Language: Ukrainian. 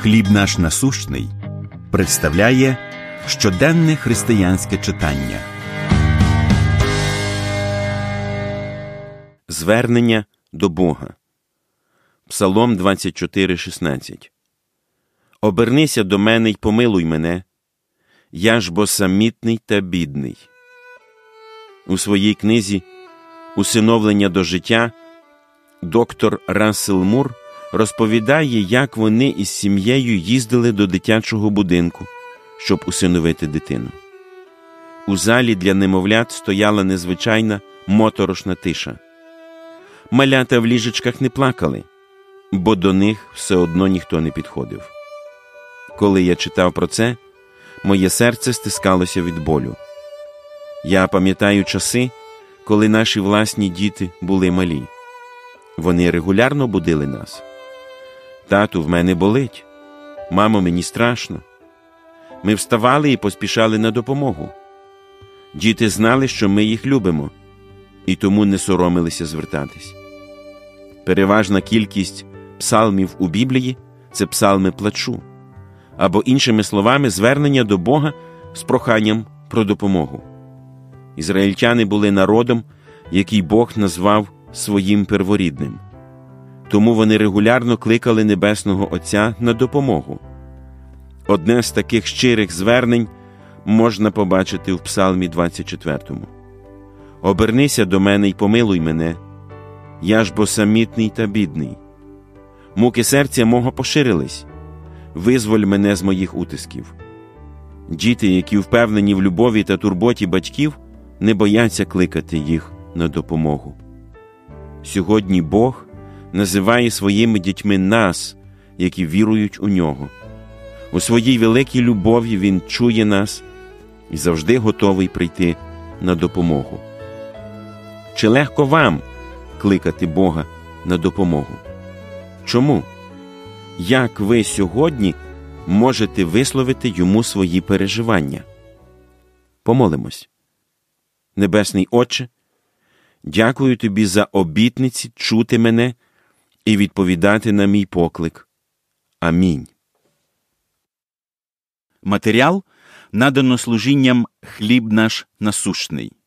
«Хліб наш насущний» представляє щоденне християнське читання. Звернення до Бога. Псалом 24:16. «Обернися до мене й помилуй мене, я ж бо самітний та бідний». У своїй книзі «Усиновлення до життя» доктор Расел Мур розповідає, як вони із сім'єю їздили до дитячого будинку, щоб усиновити дитину. У залі для немовлят стояла незвичайна моторошна тиша. Малята в ліжечках не плакали, бо до них все одно ніхто не підходив. Коли я читав про це, моє серце стискалося від болю. Я пам'ятаю часи, коли наші власні діти були малі. Вони регулярно будили нас. «Тату, в мене болить. Мамо, мені страшно». Ми вставали і поспішали на допомогу. Діти знали, що ми їх любимо, і тому не соромилися звертатись. Переважна кількість псалмів у Біблії – це псалми плачу, або іншими словами звернення до Бога з проханням про допомогу. Ізраїльтяни були народом, який Бог назвав своїм перворідним. Тому вони регулярно кликали Небесного Отця на допомогу. Одне з таких щирих звернень можна побачити в Псалмі 24. «Обернися до мене й помилуй мене, я ж бо самітний та бідний. Муки серця мого поширились, визволь мене з моїх утисків». Діти, які впевнені в любові та турботі батьків, не бояться кликати їх на допомогу. Сьогодні Бог називає своїми дітьми нас, які вірують у Нього. У своїй великій любові Він чує нас і завжди готовий прийти на допомогу. Чи легко вам кликати Бога на допомогу? Чому? Як ви сьогодні можете висловити Йому свої переживання? Помолимось. Небесний Отче, дякую Тобі за обітниці чути мене і відповідати на мій поклик. Амінь. Матеріал надано служінням «Хліб наш насущний».